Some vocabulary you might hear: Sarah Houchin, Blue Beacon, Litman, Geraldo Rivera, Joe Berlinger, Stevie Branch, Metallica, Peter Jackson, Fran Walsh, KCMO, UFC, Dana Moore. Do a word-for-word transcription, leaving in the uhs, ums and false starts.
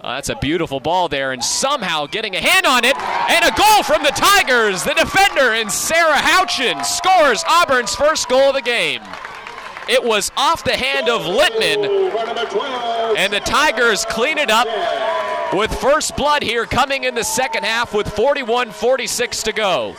Uh, that's a beautiful ball there, and somehow getting a hand on it, and a goal from the Tigers. The defender in Sarah Houchin scores Auburn's first goal of the game. It was off the hand of Litman, and the Tigers clean it up with first blood here coming in the second half with forty-one forty-six to go.